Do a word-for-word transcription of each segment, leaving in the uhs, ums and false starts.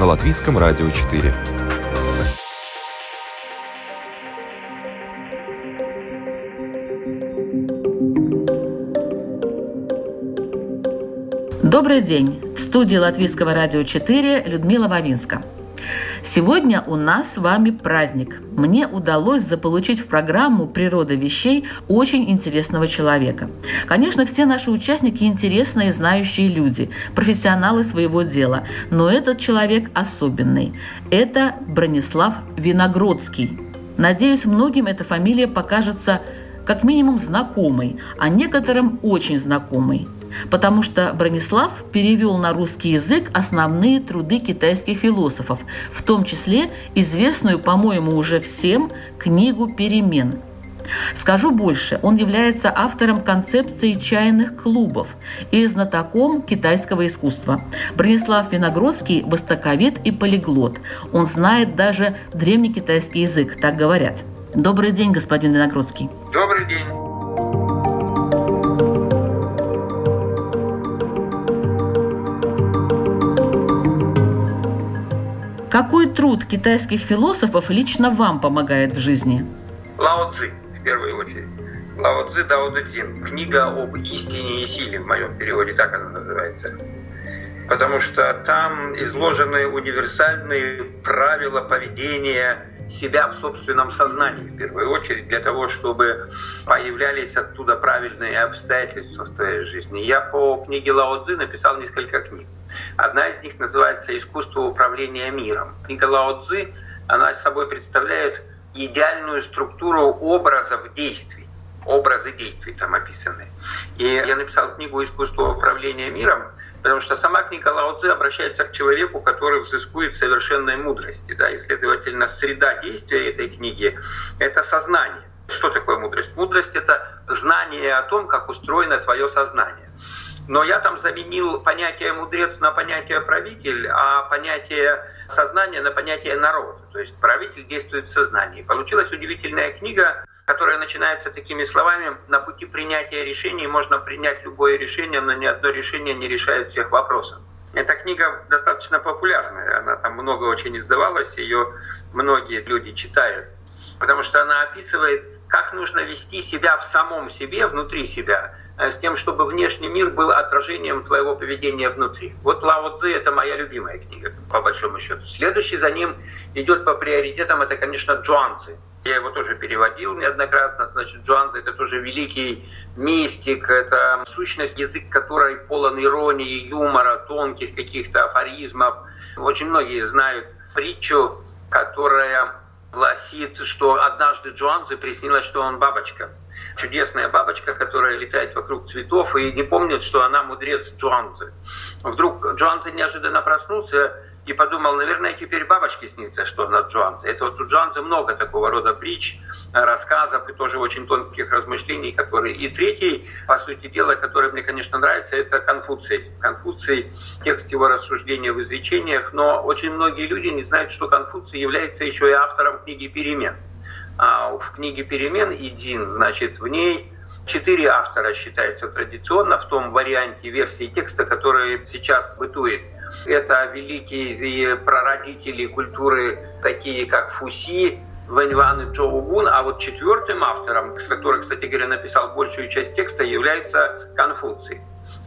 На Латвийском радио четыре. Добрый день! В студии Латвийского радио четыре Людмила Вавинская. Сегодня у нас с вами праздник. Мне удалось заполучить в программу «Природа вещей» очень интересного человека. Конечно, все наши участники – интересные и знающие люди, профессионалы своего дела. Но этот человек особенный. Это Бронислав Виногродский. Надеюсь, многим эта фамилия покажется как минимум знакомой, а некоторым очень знакомой. Потому что Бронислав перевел на русский язык основные труды китайских философов, в том числе известную, по-моему, уже всем книгу «Перемен». Скажу больше, он является автором концепции чайных клубов и знатоком китайского искусства. Бронислав Виногродский – востоковед и полиглот. Он знает даже древнекитайский язык, так говорят. Добрый день, господин Виногродский. Добрый день. Какой труд китайских философов лично вам помогает в жизни? Лао-цзы, в первую очередь. Лао-цзы, Дао-дэ-цзин. Книга об истине и силе, в моем переводе так она называется. Потому что там изложены универсальные правила поведения себя в собственном сознании, в первую очередь, для того, чтобы появлялись оттуда правильные обстоятельства в твоей жизни. Я по книге Лао-цзы написал несколько книг. Одна из них называется «Искусство управления миром». Книга Лао-цзы, она собой представляет идеальную структуру образов действий. Образы действий там описаны. И я написал книгу «Искусство управления миром», потому что сама книга Лао-цзы обращается к человеку, который взыскует совершенной мудрости. Да? И, следовательно, среда действия этой книги – это сознание. Что такое мудрость? Мудрость – это знание о том, как устроено твое сознание. Но я там заменил понятие «мудрец» на понятие «правитель», а понятие «сознание» на понятие «народ». То есть правитель действует в сознании. Получилась удивительная книга, которая начинается такими словами: «На пути принятия решений можно принять любое решение, но ни одно решение не решает всех вопросов». Эта книга достаточно популярная, она там много очень издавалась, ее многие люди читают, потому что она описывает, как нужно вести себя в самом себе, внутри себя, с тем, чтобы внешний мир был отражением твоего поведения внутри. Вот Лао-цзы – это моя любимая книга, по большому счету. Следующий за ним идет по приоритетам – это, конечно, Чжуан-цзы. Я его тоже переводил неоднократно. Значит, Чжуан-цзы – это тоже великий мистик, это сущность, язык которой полон иронии, юмора, тонких каких-то афоризмов. Очень многие знают притчу, которая гласит, что однажды Чжуан-цзы приснилось, что он бабочка. Чудесная бабочка, которая летает вокруг цветов и не помнит, что она мудрец Чжуан-цзы. Вдруг Чжуан-цзы неожиданно проснулся и подумал: наверное, теперь бабочке снится, что она Чжуан-цзы. Это вот у Чжуан-цзы много такого рода притч, рассказов и тоже очень тонких размышлений, которые... И третий, по сути дела, который мне, конечно, нравится, это Конфуций. Конфуций, текст его рассуждения в изречениях, но очень многие люди не знают, что Конфуций является еще и автором книги «Перемен». А в книге «Перемен» Идзин, значит, в ней четыре автора считаются традиционно, в том варианте версии текста, который сейчас бытует. Это великие прародители культуры, такие как Фуси, Вэнь Ван и Чжоу Гун. А вот четвертым автором, который, кстати говоря, написал большую часть текста, является Конфуций.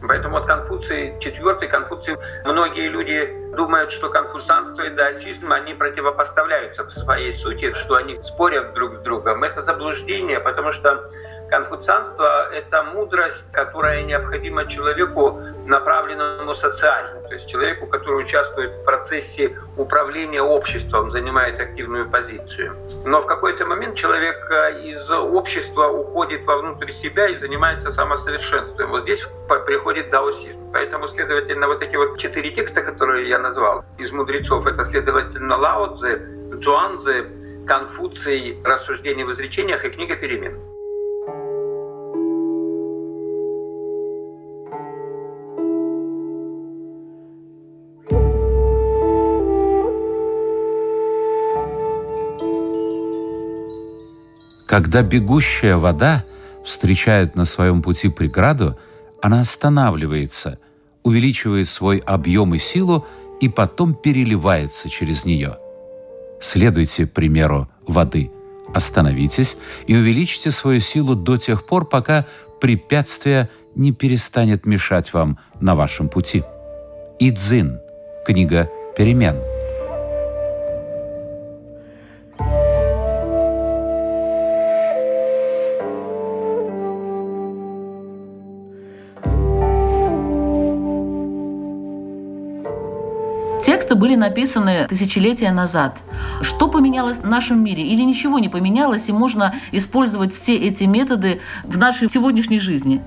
Поэтому вот Конфуций, четвертый Конфуций, многие люди думают, что конфуцианство и даосизм, они противопоставляются в своей сути, что они спорят друг с другом. Это заблуждение, потому что Конфуцианство — это мудрость, которая необходима человеку, направленному социально. То есть человеку, который участвует в процессе управления обществом, занимает активную позицию. Но в какой-то момент человек из общества уходит вовнутрь себя и занимается самосовершенством. Вот здесь приходит даосизм. Поэтому, следовательно, вот эти вот четыре текста, которые я назвал, из мудрецов, это, следовательно, Лао-цзы, Чжуан-цзы, Конфуций, «Рассуждения в изречениях» и «Книга перемен». Когда бегущая вода встречает на своем пути преграду, она останавливается, увеличивает свой объем и силу и потом переливается через нее. Следуйте примеру воды. Остановитесь и увеличьте свою силу до тех пор, пока препятствие не перестанет мешать вам на вашем пути. Идзин. Книга перемен. Были написаны тысячелетия назад. Что поменялось в нашем мире? Или ничего не поменялось, и можно использовать все эти методы в нашей сегодняшней жизни?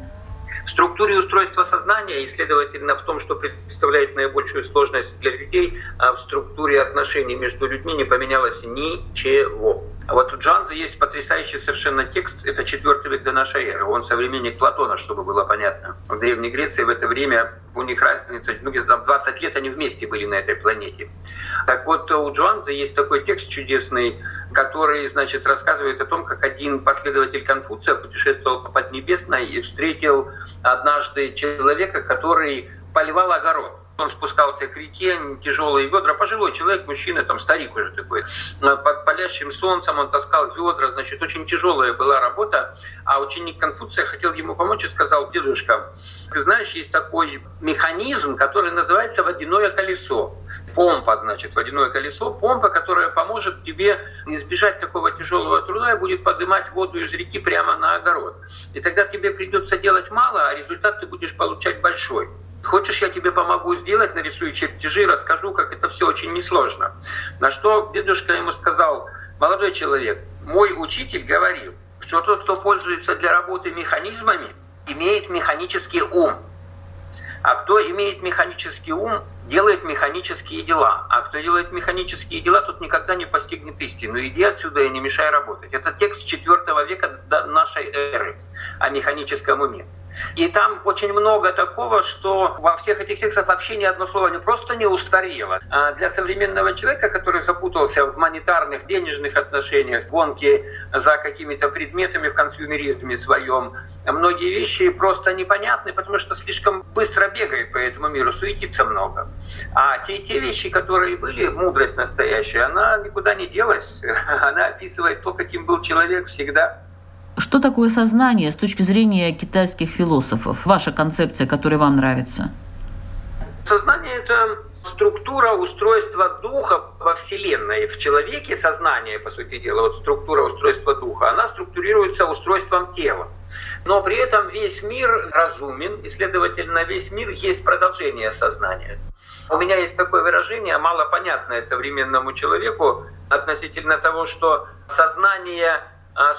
В структуре устройства сознания и, следовательно, в том, что представляет наибольшую сложность для людей, в структуре отношений между людьми не поменялось ничего. А вот у Чжуанцзы есть потрясающий совершенно текст, это четвертый век до нашей эры, он современник Платона, чтобы было понятно. В Древней Греции в это время у них разница, ну где-то там двадцать лет они вместе были на этой планете. Так вот, у Чжуанцзы есть такой текст чудесный, который, значит, рассказывает о том, как один последователь Конфуция путешествовал по Поднебесной и встретил однажды человека, который поливал огород. Он спускался к реке, тяжелые ведра, пожилой человек, мужчина, там старик уже такой. Под палящим солнцем он таскал ведра, значит, очень тяжелая была работа. А ученик Конфуция хотел ему помочь и сказал: дедушка, ты знаешь, есть такой механизм, который называется водяное колесо. Помпа, значит, водяное колесо, помпа, которая поможет тебе избежать такого тяжелого труда и будет поднимать воду из реки прямо на огород. И тогда тебе придется делать мало, а результат ты будешь получать большой. Хочешь, я тебе помогу сделать, нарисую чертежи, расскажу, как это все очень несложно. На что дедушка ему сказал: молодой человек, мой учитель говорил, что тот, кто пользуется для работы механизмами, имеет механический ум. А кто имеет механический ум, делает механические дела. А кто делает механические дела, тот никогда не постигнет истину. Иди отсюда и не мешай работать. Это текст четвёртого века до нашей эры о механическом уме. И там очень много такого, что во всех этих текстах вообще ни одно слово не просто не устарело. А для современного человека, который запутался в монетарных, денежных отношениях, гонке за какими-то предметами в консюмеризме своем, многие вещи просто непонятны, потому что слишком быстро бегает по этому миру, суетится много. А те, те вещи, которые были, мудрость настоящая, она никуда не делась. Она описывает то, каким был человек всегда. Что такое сознание с точки зрения китайских философов? Ваша концепция, которая вам нравится? Сознание — это структура устройства духа во Вселенной. В человеке сознание, по сути дела, вот структура устройства духа, она структурируется устройством тела. Но при этом весь мир разумен, и, следовательно, весь мир есть продолжение сознания. У меня есть такое выражение, малопонятное современному человеку, относительно того, что сознание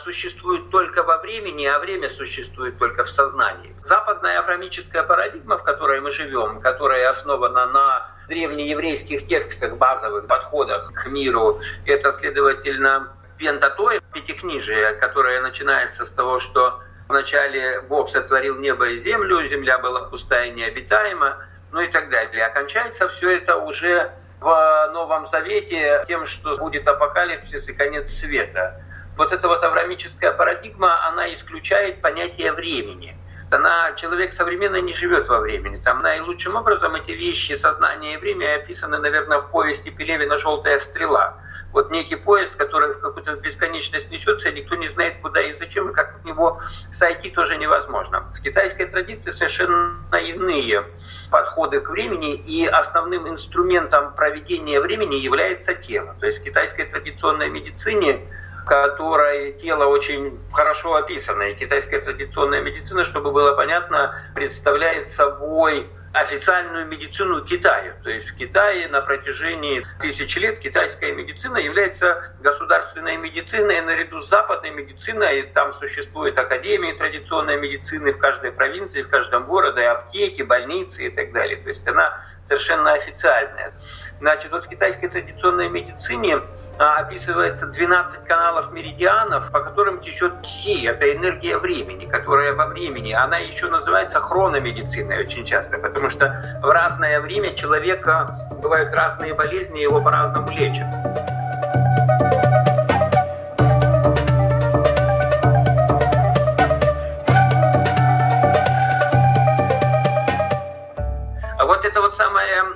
существует только во времени, а время существует только в сознании. Западная авраамическая парадигма, в которой мы живем, которая основана на древнееврейских текстах, базовых подходах к миру, это, следовательно, Пентатоя, пятикнижие, которое начинается с того, что вначале Бог сотворил небо и землю, земля была пустая и необитаема, ну и так далее. Окончается все это уже в Новом Завете тем, что будет апокалипсис и конец света. Вот эта вот авраамическая парадигма, она исключает понятие времени. Она, человек современный не живет во времени. Там наилучшим образом эти вещи, сознание и время, описаны, наверное, в повести Пелевина «Желтая стрела». Вот некий поезд, который в какую-то бесконечность несется, и никто не знает, куда и зачем, и как от него сойти тоже невозможно. В китайской традиции совершенно иные подходы к времени, и основным инструментом проведения времени является тело. То есть в китайской традиционной медицине которой тело очень хорошо описано. И китайская традиционная медицина, чтобы было понятно, представляет собой официальную медицину Китая. То есть в Китае на протяжении тысяч лет китайская медицина является государственной медициной наряду с западной медициной. И там существуют академии традиционной медицины в каждой провинции, в каждом городе, аптеки, больницы и так далее. То есть она совершенно официальная. Значит, вот в китайской традиционной медицине описывается двенадцать каналов меридианов, по которым течет Ци, это энергия времени, которая во времени. Она еще называется хрономедициной очень часто, потому что в разное время человека бывают разные болезни, его по-разному лечат.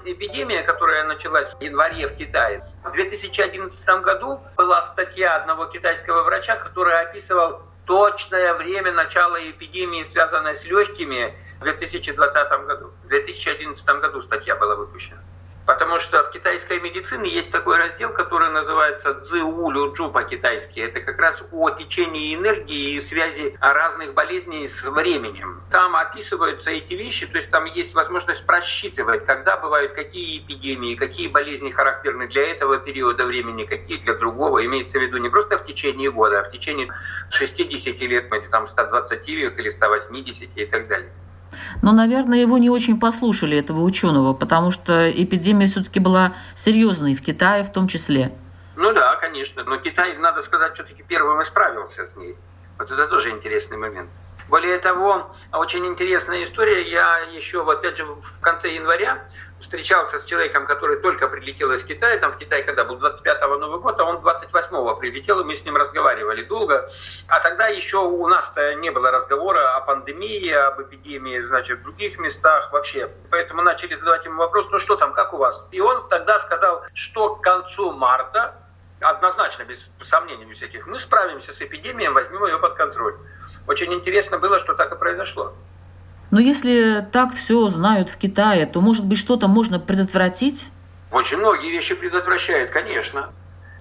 Эпидемия, которая началась в январе в Китае. В две тысячи одиннадцатом году была статья одного китайского врача, который описывал точное время начала эпидемии, связанной с легкими, в две тысячи двадцатом году. В две тысячи одиннадцатом году статья была выпущена. Потому что в китайской медицине есть такой раздел, который называется «Цзы у лю чжу» по-китайски. Это как раз о течении энергии и связи разных болезней с временем. Там описываются эти вещи, то есть там есть возможность просчитывать, когда бывают какие эпидемии, какие болезни характерны для этого периода времени, какие для другого. Имеется в виду не просто в течение года, а в течение шестидесяти лет, там ста двадцати лет или ста восьмидесяти и так далее. Но, наверное, его не очень послушали, этого ученого, потому что эпидемия все-таки была серьезной в Китае в том числе. Ну да, конечно. Но Китай, надо сказать, все-таки первым исправился с ней. Вот это тоже интересный момент. Более того, очень интересная история. Я еще, опять же, в конце января встречался с человеком, который только прилетел из Китая. Там в Китае, когда был двадцать пятого Новый год, а он двадцать восьмого прилетел, и мы с ним разговаривали долго. А тогда еще у нас-то не было разговора о пандемии, об эпидемии, значит, в других местах вообще. Поэтому начали задавать ему вопрос, ну что там, как у вас? И он тогда сказал, что к концу марта, однозначно, без сомнений всяких, мы справимся с эпидемией, возьмем ее под контроль. Очень интересно было, что так и произошло. Но если так все знают в Китае, то, может быть, что-то можно предотвратить? Очень многие вещи предотвращают, конечно.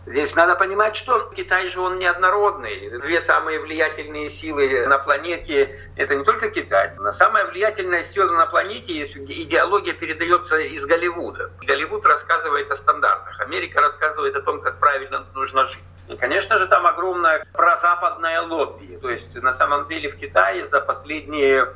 Здесь надо понимать, что Китай же он неоднородный. Две самые влиятельные силы на планете – это не только Китай. Но самая влиятельная сила на планете, если идеология передается из Голливуда. Голливуд рассказывает о стандартах. Америка рассказывает о том, как правильно нужно жить. И, конечно же, там огромное прозападное лобби. То есть, на самом деле, в Китае за последние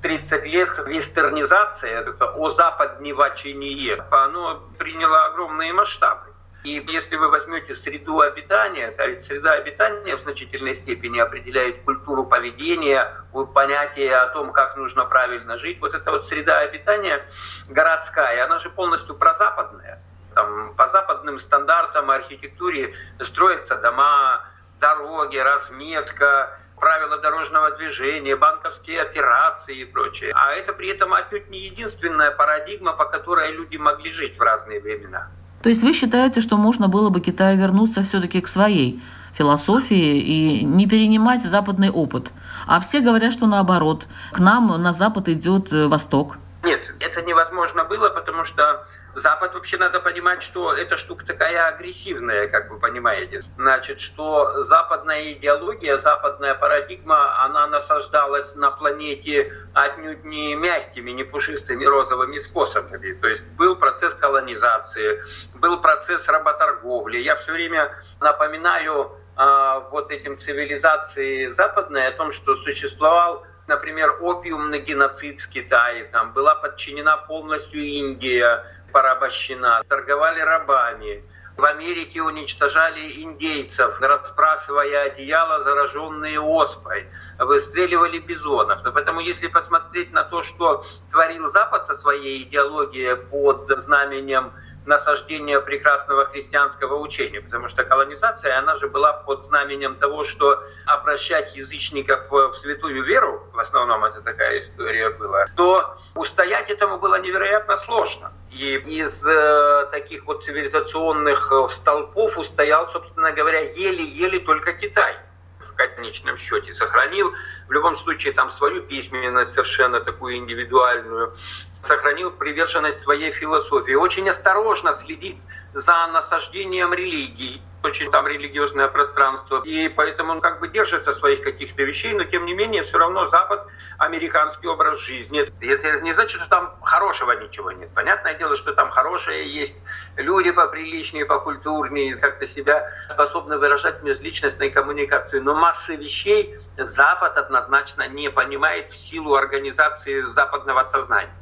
тридцать лет вестернизация, это озападневачение, оно приняло огромные масштабы. И если вы возьмете среду обитания, то ведь среда обитания в значительной степени определяет культуру поведения, понятие о том, как нужно правильно жить. Вот эта вот среда обитания городская, она же полностью прозападная. Там, по западным стандартам архитектуры строятся дома, дороги, разметка, правила дорожного движения, банковские операции и прочее. А это при этом отнюдь не единственная парадигма, по которой люди могли жить в разные времена. То есть вы считаете, что можно было бы Китаю вернуться все-таки к своей философии и не перенимать западный опыт? А все говорят, что наоборот, к нам на Запад идет Восток. Нет, это невозможно было, потому что Запад, вообще надо понимать, что эта штука такая агрессивная, как вы понимаете. Значит, что западная идеология, западная парадигма, она насаждалась на планете отнюдь не мягкими, не пушистыми розовыми способами. То есть был процесс колонизации, был процесс работорговли. Я все время напоминаю э, вот этим цивилизации западной о том, что существовал, например, опиумный геноцид в Китае, там была подчинена полностью Индия, порабощена, торговали рабами. В Америке уничтожали индейцев, разбрасывая одеяло, зараженные оспой, выстреливали бизонов. Но поэтому, если посмотреть на то, что творил Запад со своей идеологией под знаменем насаждения прекрасного христианского учения, потому что колонизация, она же была под знаменем того, что обращать язычников в святую веру, в основном это такая история была, то устоять этому было невероятно сложно. И из э, таких вот цивилизационных столпов устоял, собственно говоря, еле-еле только Китай в конечном счете. Сохранил в любом случае там свою письменность совершенно такую индивидуальную. сохранил приверженность своей философии. Очень осторожно следит за насаждением религии. Очень там религиозное пространство. И поэтому он как бы держится своих каких-то вещей, но тем не менее все равно Запад, американский образ жизни. Это не значит, что там хорошего ничего нет. Понятное дело, что там хорошее есть. Люди поприличнее, покультурнее, как-то себя способны выражать в межличностной коммуникации. Но массы вещей Запад однозначно не понимает в силу организации западного сознания.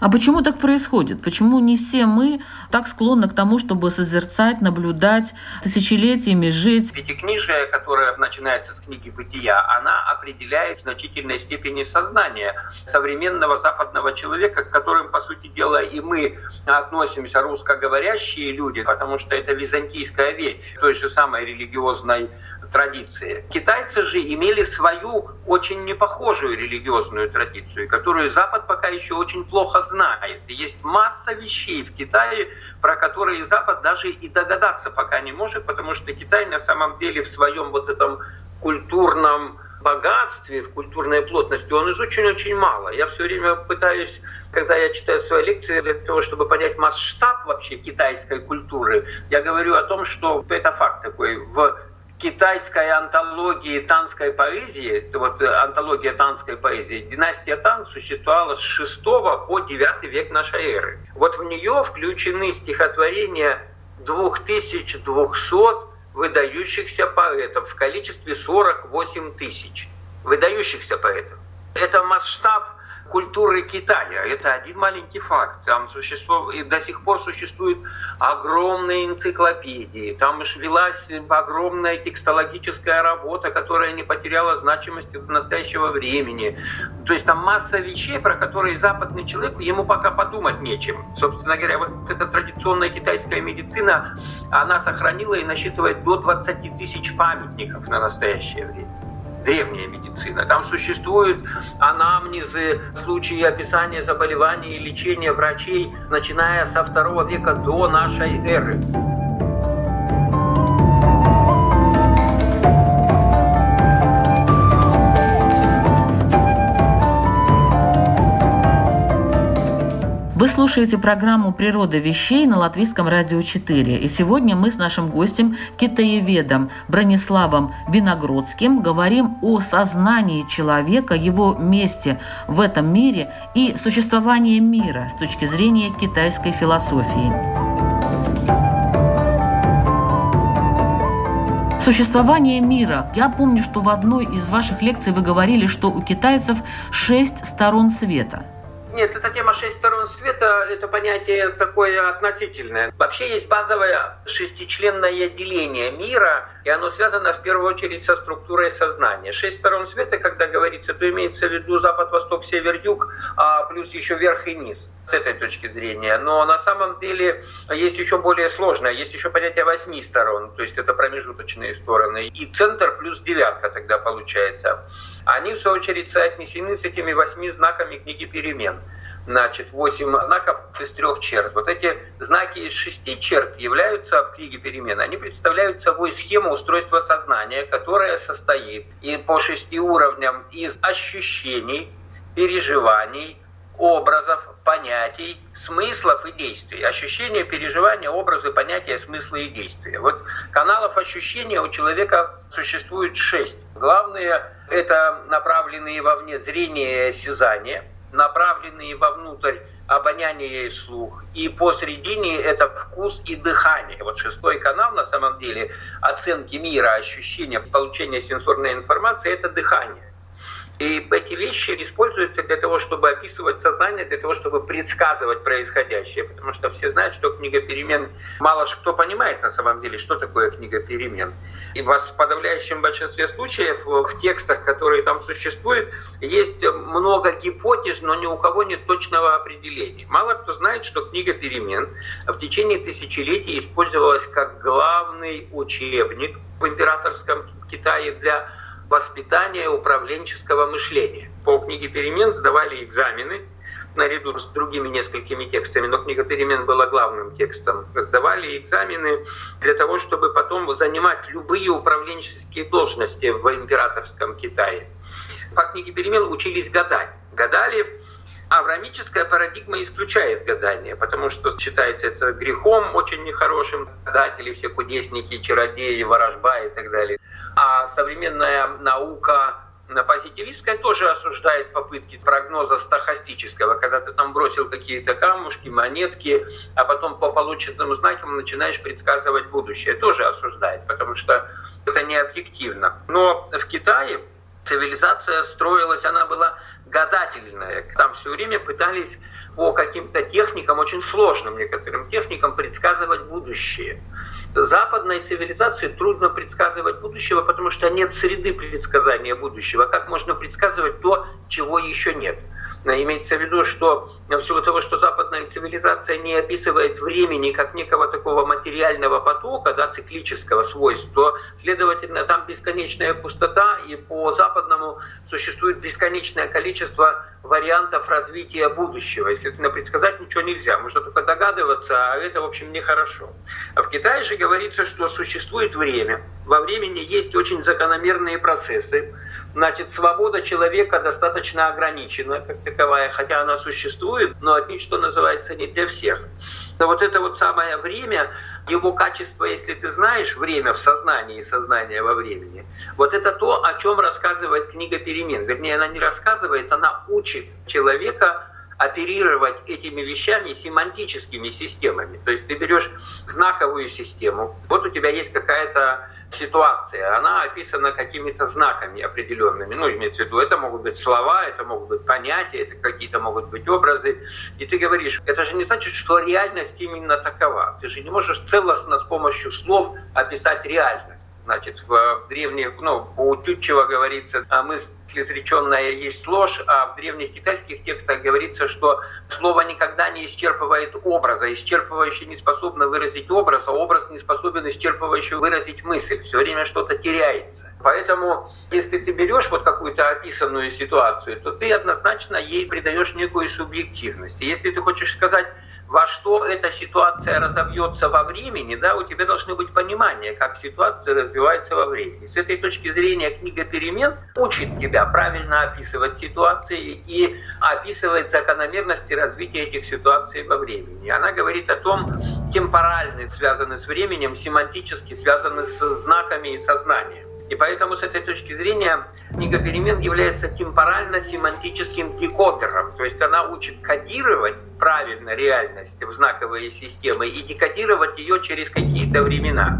А почему так происходит? Почему не все мы так склонны к тому, чтобы созерцать, наблюдать, тысячелетиями жить? Пятикнижие, которое начинается с книги «Бытия», она определяет в значительной степени сознание современного западного человека, к которым, по сути дела, и мы относимся, русскоговорящие люди, потому что это византийская ветвь той же самой религиозной традиции. Китайцы же имели свою очень непохожую религиозную традицию, которую Запад пока еще очень плохо знает. Есть масса вещей в Китае, про которые Запад даже и догадаться пока не может, потому что Китай на самом деле в своем вот этом культурном богатстве, в культурной плотности он изучен очень мало. Я все время пытаюсь, когда я читаю свои лекции, для того, чтобы понять масштаб вообще китайской культуры, я говорю о том, что это факт такой, в китайской антологии танской поэзии, вот антология танской поэзии, династия Тан существовала с шестого по девятый век нашей эры. Вот в нее включены стихотворения две тысячи двести выдающихся поэтов в количестве сорок восемь тысяч выдающихся поэтов. Это масштаб культуры Китая. Это один маленький факт. Там существов... и до сих пор существуют огромные энциклопедии. Там уж велась огромная текстологическая работа, которая не потеряла значимости до настоящего времени. То есть там масса вещей, про которые западный человек, ему пока подумать нечем. Собственно говоря, вот эта традиционная китайская медицина, она сохранила и насчитывает до двадцати тысяч памятников на настоящее время. Древняя медицина. Там существуют анамнезы, случаи описания заболеваний и лечения врачей, начиная со второго века до нашей эры. Вы слушаете программу «Природа вещей» на Латвийском радио четыре. И сегодня мы с нашим гостем, китаеведом Брониславом Виногродским, говорим о сознании человека, его месте в этом мире и существовании мира с точки зрения китайской философии. Существование мира. Я помню, что в одной из ваших лекций вы говорили, что у китайцев шесть сторон света. Нет, эта тема «шесть сторон света» — это понятие такое относительное. Вообще есть базовое шестичленное деление мира, и оно связано в первую очередь со структурой сознания. Шесть сторон света, когда говорится, то имеется в виду запад, восток, север, юг, а плюс еще верх и низ с этой точки зрения. Но на самом деле есть еще более сложное, есть еще понятие восьми сторон, то есть это промежуточные стороны. И центр плюс девятка тогда получается. Они, в свою очередь, соотнесены с этими восьми знаками книги перемен. Значит, восемь знаков из трех черт. Вот эти знаки из шести черт являются в книге перемен. Они представляют собой схему устройства сознания, которая состоит и по шести уровням из ощущений, переживаний, образов, понятий, смыслов и действий. Ощущения, переживания, образы, понятия, смыслы и действия. Вот каналов ощущения у человека существует шесть. Главное – это направленные вовне зрение и осязание, направленные вовнутрь обоняние и слух, и посредине это вкус и дыхание. Вот шестой канал, на самом деле, оценки мира, ощущения, получения сенсорной информации – это дыхание. И эти вещи используются для того, чтобы описывать сознание, для того, чтобы предсказывать происходящее. Потому что все знают, что книга перемен... Мало кто понимает на самом деле, что такое книга перемен. И в подавляющем большинстве случаев в текстах, которые там существуют, есть много гипотез, но ни у кого нет точного определения. Мало кто знает, что книга перемен в течение тысячелетий использовалась как главный учебник в императорском Китае для воспитание управленческого мышления. По книге перемен сдавали экзамены, наряду с другими несколькими текстами, но книга перемен была главным текстом. Сдавали экзамены для того, чтобы потом занимать любые управленческие должности в императорском Китае. По книге перемен учились гадать. Гадали Авраамическая парадигма исключает гадание, потому что считается это грехом очень нехорошим, гадатели, все кудесники, чародеи, ворожба и так далее. А современная наука позитивистская тоже осуждает попытки прогноза стохастического, когда ты там бросил какие-то камушки, монетки, а потом по полученным знакам начинаешь предсказывать будущее. Тоже осуждает, потому что это не объективно. Но в Китае цивилизация строилась, она была гадательная. Там все время пытались по каким-то техникам, очень сложным некоторым техникам, предсказывать будущее. Западной цивилизации трудно предсказывать будущего, потому что нет среды предсказания будущего. Как можно предсказывать то, чего еще нет? Имеется в виду, что всего того, что западная цивилизация не описывает времени как некого такого материального потока, да, циклического свойства, то, следовательно, там бесконечная пустота, и по-западному существует бесконечное количество вариантов развития будущего. Естественно, предсказать ничего нельзя, можно только догадываться, а это, в общем, нехорошо. А в Китае же говорится, что существует время, во времени есть очень закономерные процессы. Значит, свобода человека достаточно ограничена, как таковая, хотя она существует, но отнюдь, что называется, не для всех. Но вот это вот самое время, его качество, если ты знаешь, время в сознании и сознание во времени, вот это то, о чем рассказывает книга «Перемен». Вернее, она не рассказывает, она учит человека оперировать этими вещами, семантическими системами. То есть ты берешь знаковую систему, вот у тебя есть какая-то ситуация, она описана какими-то знаками определенными, ну, имеется в виду, это могут быть слова, это могут быть понятия, это какие-то могут быть образы, и ты говоришь, это же не значит, что реальность именно такова, ты же не можешь целостно с помощью слов описать реальность. Значит, в древних, ну, у Тютчева говорится, а мысль изреченная есть ложь, а в древних китайских текстах говорится, что слово никогда не исчерпывает образа, исчерпывающий не способно выразить образ, а образ не способен исчерпывающе выразить мысль, все время что-то теряется. Поэтому, если ты берешь вот какую-то описанную ситуацию, то ты однозначно ей придаешь некую субъективность. И если ты хочешь сказать, во что эта ситуация разовьется во времени, да, у тебя должно быть понимание, как ситуация развивается во времени. С этой точки зрения книга «Перемен» учит тебя правильно описывать ситуации и описывать закономерности развития этих ситуаций во времени. Она говорит о том, темпорально связаны с временем, семантически связаны с знаками и сознанием. И поэтому с этой точки зрения книга «Перемен» является темпорально-семантическим декодером. То есть она учит кодировать правильно реальность в знаковые системы и декодировать ее через какие-то времена.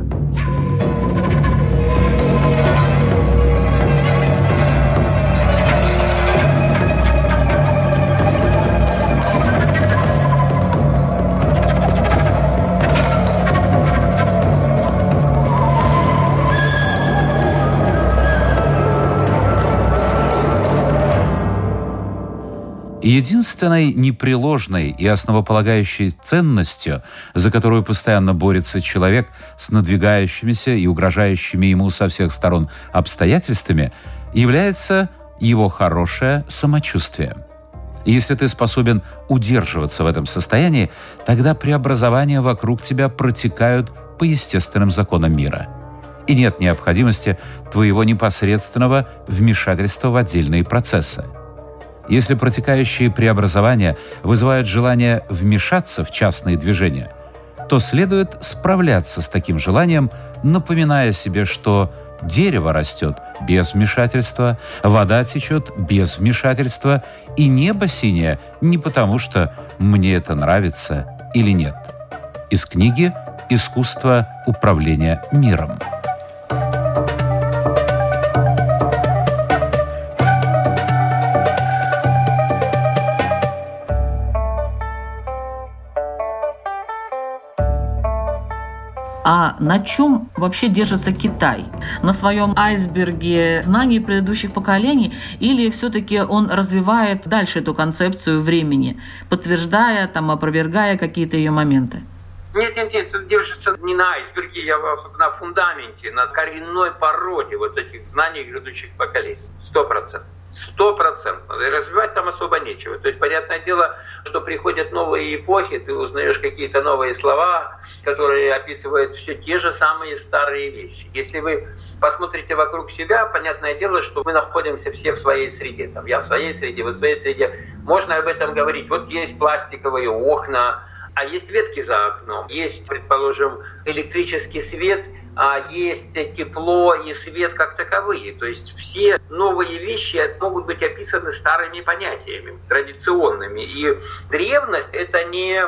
Единственной непреложной и основополагающей ценностью, за которую постоянно борется человек с надвигающимися и угрожающими ему со всех сторон обстоятельствами, является его хорошее самочувствие. И если ты способен удерживаться в этом состоянии, тогда преобразования вокруг тебя протекают по естественным законам мира. И нет необходимости твоего непосредственного вмешательства в отдельные процессы. Если протекающие преобразования вызывают желание вмешаться в частные движения, то следует справляться с таким желанием, напоминая себе, что дерево растет без вмешательства, вода течет без вмешательства, и небо синее не потому, что мне это нравится или нет. Из книги «Искусство управления миром». А на чем вообще держится Китай? На своем айсберге знаний предыдущих поколений? Или все-таки он развивает дальше эту концепцию времени, подтверждая, там, опровергая какие-то ее моменты? Нет, нет, нет, тут держится не на айсберге, я на фундаменте, на коренной породе вот этих знаний предыдущих поколений. Сто процентов. Стопроцентно. И развивать там особо нечего. То есть, понятное дело, что приходят новые эпохи, ты узнаешь какие-то новые слова, которые описывают все те же самые старые вещи. Если вы посмотрите вокруг себя, понятное дело, что мы находимся все в своей среде. Там, я в своей среде, вы в своей среде. Можно об этом говорить. Вот есть пластиковые окна, а есть ветки за окном. Есть, предположим, электрический свет, а есть тепло и свет как таковые. То есть все новые вещи могут быть описаны старыми понятиями, традиционными. И древность — это не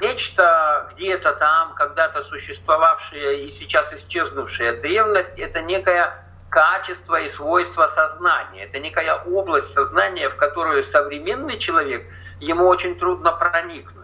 нечто где-то там, когда-то существовавшее и сейчас исчезнувшее. Древность — это некое качество и свойство сознания. Это некая область сознания, в которую современный человек, ему очень трудно проникнуть.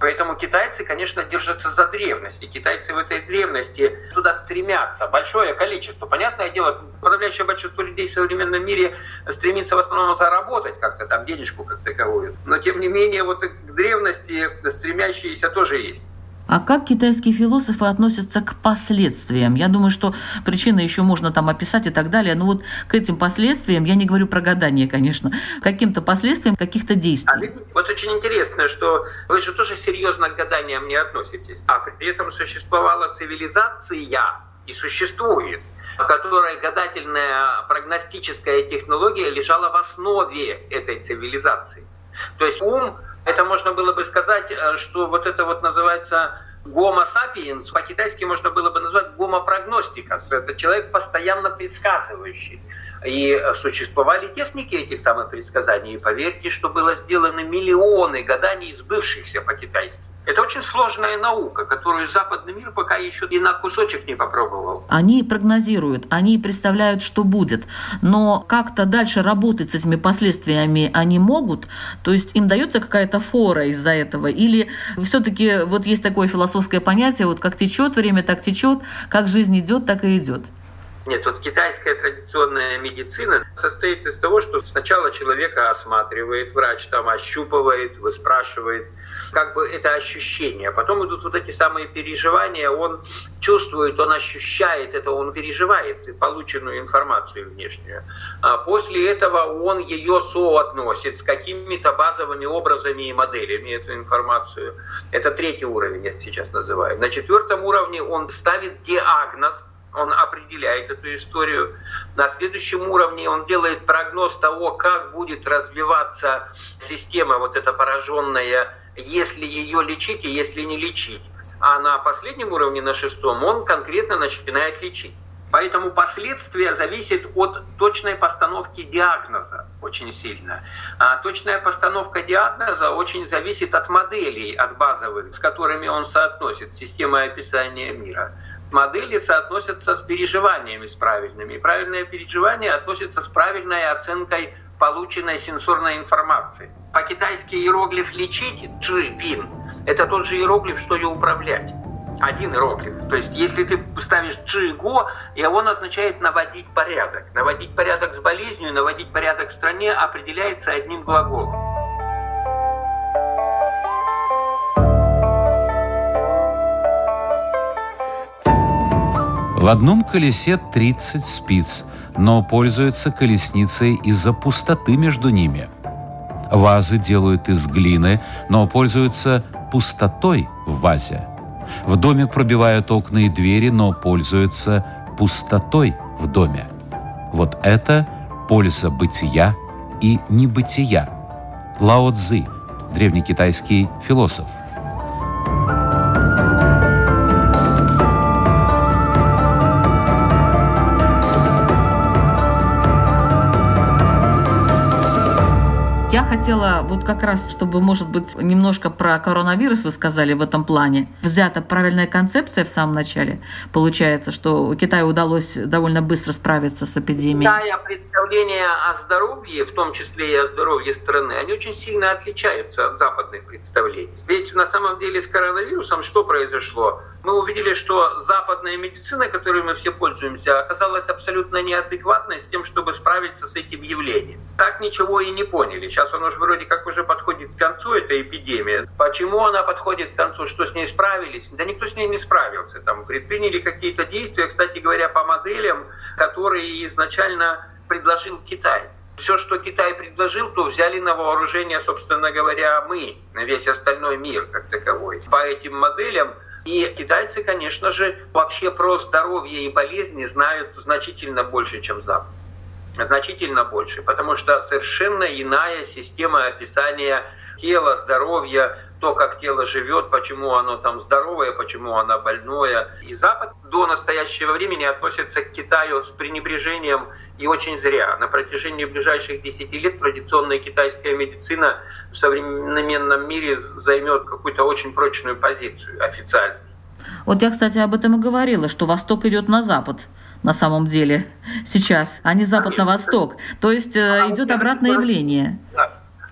Поэтому китайцы, конечно, держатся за древность. И китайцы в этой древности туда стремятся. Большое количество. Понятное дело, подавляющее большинство людей в современном мире стремится в основном заработать как-то там денежку как таковую. Но тем не менее, вот к древности стремящиеся тоже есть. А как китайские философы относятся к последствиям? Я думаю, что причины еще можно там описать и так далее. Но вот к этим последствиям, я не говорю про гадание, конечно, каким-то последствиям каких-то действий. А, вот очень интересно, что вы же тоже серьезно к гаданиям не относитесь. А при этом существовала цивилизация и существует, в которой гадательная прогностическая технология лежала в основе этой цивилизации. То есть ум... Это можно было бы сказать, что вот это вот называется гомо сапиенс, по-китайски можно было бы назвать гомо прогностикас. Это человек, постоянно предсказывающий. И существовали техники этих самых предсказаний. И поверьте, что было сделано миллионы гаданий, сбывшихся по-китайски. Это очень сложная наука, которую западный мир пока еще и на кусочек не попробовал. Они прогнозируют, они представляют, что будет. Но как-то дальше работать с этими последствиями они могут? То есть им дается какая-то фора из-за этого? Или все-таки вот есть такое философское понятие, вот как течет время, так течет, как жизнь идет, так и идет? Нет, вот китайская традиционная медицина состоит из того, что сначала человека осматривает врач, там ощупывает, выспрашивает, как бы это ощущение. Потом идут вот эти самые переживания, он чувствует, он ощущает это, он переживает полученную информацию внешнюю. А после этого он ее соотносит с какими-то базовыми образами и моделями эту информацию. Это третий уровень, я сейчас называю. На четвертом уровне он ставит диагноз, он определяет эту историю. На следующем уровне он делает прогноз того, как будет развиваться система вот эта пораженная, если ее лечить и если не лечить. А на последнем уровне, на шестом, он конкретно начинает лечить. Поэтому последствия зависят от точной постановки диагноза очень сильно. А точная постановка диагноза очень зависит от моделей, от базовых, с которыми он соотносит систему описания мира. Модели соотносятся с переживаниями, с правильными. И правильное переживание относится с правильной оценкой полученной сенсорной информации. По-китайски иероглиф «лечить» — «чжи бин» — это тот же иероглиф, что и «управлять». Один иероглиф. То есть, если ты ставишь «чжи го», и он означает «наводить порядок». Наводить порядок с болезнью, наводить порядок в стране определяется одним глаголом. В одном колесе тридцать спиц, но пользуются колесницей из-за пустоты между ними. Вазы делают из глины, но пользуются пустотой в вазе. В доме пробивают окна и двери, но пользуются пустотой в доме. Вот это польза бытия и небытия. Лао-цзы, древнекитайский философ. Я хотела вот как раз, чтобы, может быть, немножко про коронавирус вы сказали в этом плане. Взята правильная концепция в самом начале. Получается, что Китаю удалось довольно быстро справиться с эпидемией. Да, представления о здоровье, в том числе и о здоровье страны, они очень сильно отличаются от западных представлений. Ведь на самом деле с коронавирусом что произошло? Мы увидели, что западная медицина, которой мы все пользуемся, оказалась абсолютно неадекватной с тем, чтобы справиться с этим явлением. Так ничего и не поняли. Сейчас она же вроде как уже подходит к концу, эта эпидемия. Почему она подходит к концу? Что с ней справились? Да никто с ней не справился. Там предприняли какие-то действия, кстати говоря, по моделям, которые изначально предложил Китай. Все, что Китай предложил, то взяли на вооружение, собственно говоря, мы, весь остальной мир как таковой. По этим моделям. И китайцы, конечно же, вообще про здоровье и болезни знают значительно больше, чем Запад. Значительно больше, потому что совершенно иная система описания тела, здоровья, то, как тело живет, почему оно там здоровое, почему оно больное. И Запад до настоящего времени относится к Китаю с пренебрежением, и очень зря. На протяжении ближайших десяти лет традиционная китайская медицина в современном мире займет какую-то очень прочную позицию официально. Вот я, кстати, об этом и говорила, что Восток идет на Запад. На самом деле сейчас, а не запад на восток. То есть э, идет обратное явление.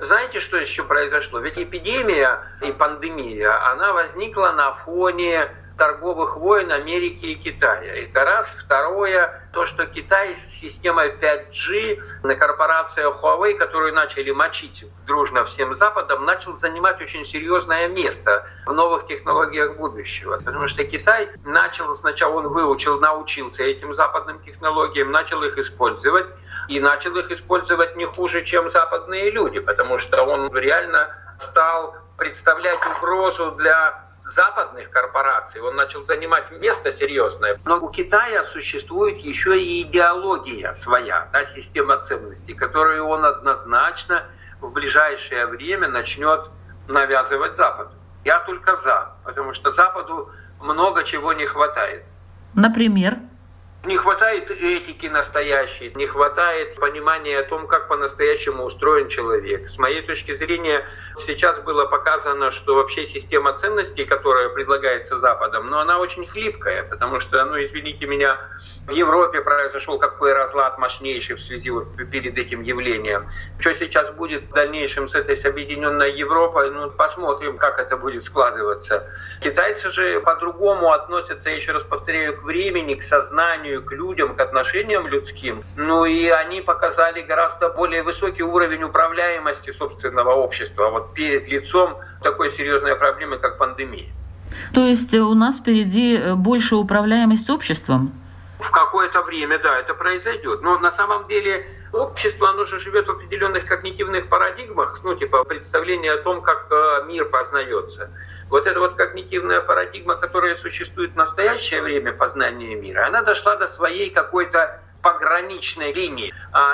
Знаете, что еще произошло? Ведь эпидемия и пандемия, она возникла на фоне торговых войн Америки и Китая. Это раз. Второе, то, что Китай с системой пять джи на корпорацию Huawei, которую начали мочить дружно всем Западом, начал занимать очень серьезное место в новых технологиях будущего. Потому что Китай начал, сначала он выучил, научился этим западным технологиям, начал их использовать. И начал их использовать не хуже, чем западные люди, потому что он реально стал представлять угрозу для западных корпораций, он начал занимать место серьезное. Но у Китая существует еще и идеология своя, та система ценностей, которую он однозначно в ближайшее время начнет навязывать Западу. Я только за, потому что Западу много чего не хватает. Например? Не хватает этики настоящей, не хватает понимания о том, как по-настоящему устроен человек. С моей точки зрения, сейчас было показано, что вообще система ценностей, которая предлагается Западом, но она очень хлипкая, потому что, ну извините меня, в Европе произошел какой разлад мощнейший в связи вот перед этим явлением. Что сейчас будет в дальнейшем с этой объединенной Европой, ну посмотрим, как это будет складываться. Китайцы же по-другому относятся, еще раз повторяю, к времени, к сознанию, к людям, к отношениям людским. Ну и они показали гораздо более высокий уровень управляемости собственного общества вот перед лицом такой серьезной проблемы, как пандемия. То есть у нас впереди больше управляемость обществом? В какое-то время, да, это произойдет. Но на самом деле общество, оно же живет в определенных когнитивных парадигмах, ну типа представление о том, как мир познается. Вот эта вот когнитивная парадигма, которая существует в настоящее время познания мира, она дошла до своей какой-то пограничной линии.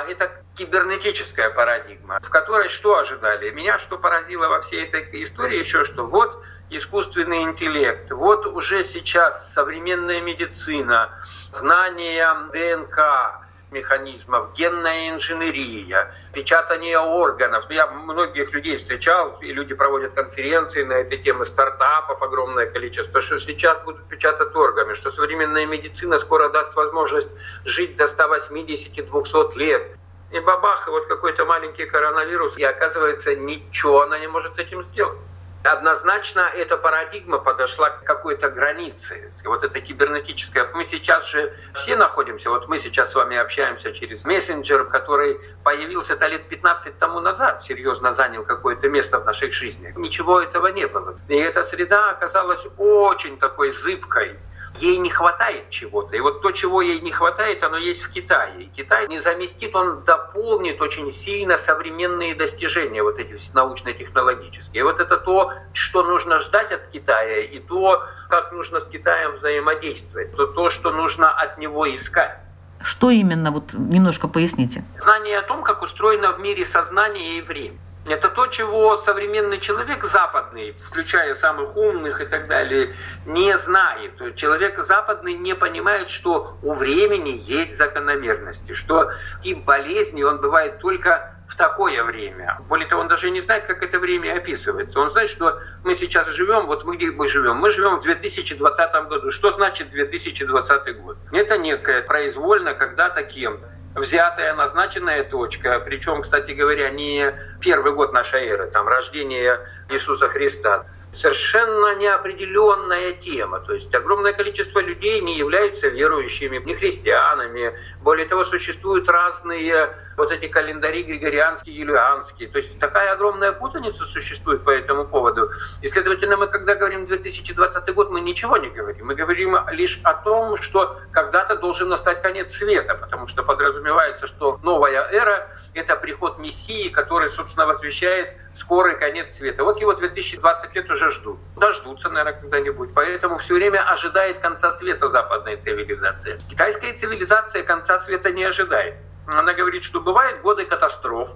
Это кибернетическая парадигма, в которой что ожидали? Меня что поразило во всей этой истории еще, что вот искусственный интеллект, вот уже сейчас современная медицина, знание ДНК, механизмов, генная инженерия, печатание органов. Я многих людей встречал, и люди проводят конференции на этой теме, стартапов огромное количество, что сейчас будут печатать органы, что современная медицина скоро даст возможность жить до ста восьмидесяти — двухсот лет. И бабах, и вот какой-то маленький коронавирус, и оказывается, ничего она не может с этим сделать. Однозначно эта парадигма подошла к какой-то границе, вот эта кибернетическая. Мы сейчас же все находимся, вот мы сейчас с вами общаемся через мессенджер, который появился-то лет пятнадцать тому назад, серьезно занял какое-то место в наших жизнях. Ничего этого не было. И эта среда оказалась очень такой зыбкой. Ей не хватает чего-то. И вот то, чего ей не хватает, оно есть в Китае. И Китай не заместит, он дополнит очень сильно современные достижения, вот эти научно-технологические. И вот это то, что нужно ждать от Китая, и то, как нужно с Китаем взаимодействовать, то, то что нужно от него искать. Что именно? Вот немножко поясните. Знание о том, как устроено в мире сознание и время. Это то, чего современный человек западный, включая самых умных и так далее, не знает. Человек западный не понимает, что у времени есть закономерности, что тип болезни он бывает только в такое время. Более того, он даже не знает, как это время описывается. Он знает, что мы сейчас живем, вот мы где мы живем. Мы живем в две тысячи двадцатом году. Что значит две тысячи двадцатый год? Это некое произвольно когда-то кем-то взятая, назначенная точка, причем, кстати говоря, не первый год нашей эры, там, рождение Иисуса Христа. Совершенно неопределенная тема. То есть огромное количество людей не являются верующими, не христианами. Более того, существуют разные вот эти календари григорианские, юлианские. То есть такая огромная путаница существует по этому поводу. И, следовательно, мы, когда говорим две тысячи двадцатый год, мы ничего не говорим. Мы говорим лишь о том, что когда-то должен настать конец света, потому что подразумевается, что новая эра — это приход Мессии, который, собственно, возвещает скорый конец света. Вот его две тысячи двадцать лет уже ждут. Дождутся, наверное, когда-нибудь. Поэтому все время ожидает конца света западная цивилизация. Китайская цивилизация конца света не ожидает. Она говорит, что бывают годы катастроф,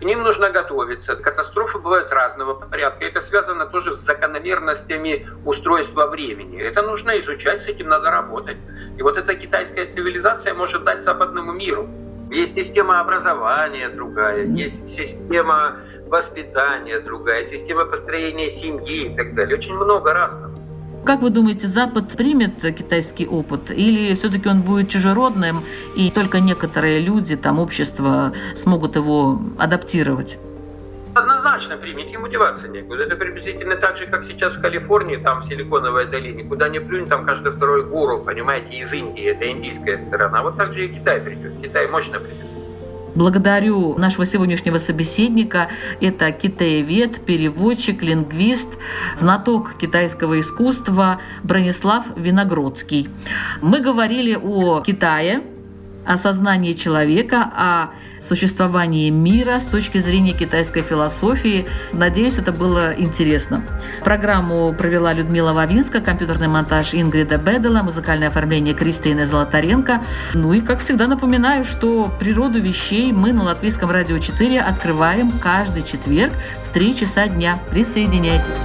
к ним нужно готовиться. Катастрофы бывают разного порядка. Это связано тоже с закономерностями устройства времени. Это нужно изучать, с этим надо работать. И вот эта китайская цивилизация может дать западному миру. Есть система образования другая, есть система воспитания другая, система построения семьи и так далее. Очень много разного. Как вы думаете, Запад примет китайский опыт? Или все-таки он будет чужеродным, и только некоторые люди, там, общество смогут его адаптировать? Однозначно примет, ему деваться некуда. Это приблизительно так же, как сейчас в Калифорнии, там, в Силиконовой долине. Куда ни плюнь, там каждый второй гуру, понимаете, из Индии. Это индийская сторона. Вот так же и Китай придет. Китай мощно придет. Благодарю нашего сегодняшнего собеседника. Это китаевед, переводчик, лингвист, знаток китайского искусства Бронислав Виногродский. Мы говорили о Китае, о сознании человека, о существовании мира с точки зрения китайской философии. Надеюсь, это было интересно. Программу провела Людмила Вавинская, компьютерный монтаж Ингрида Бедела, музыкальное оформление Кристины Золотаренко. Ну и, как всегда, напоминаю, что «Природу вещей» мы на Латвийском радио четыре открываем каждый четверг в три часа дня. Присоединяйтесь.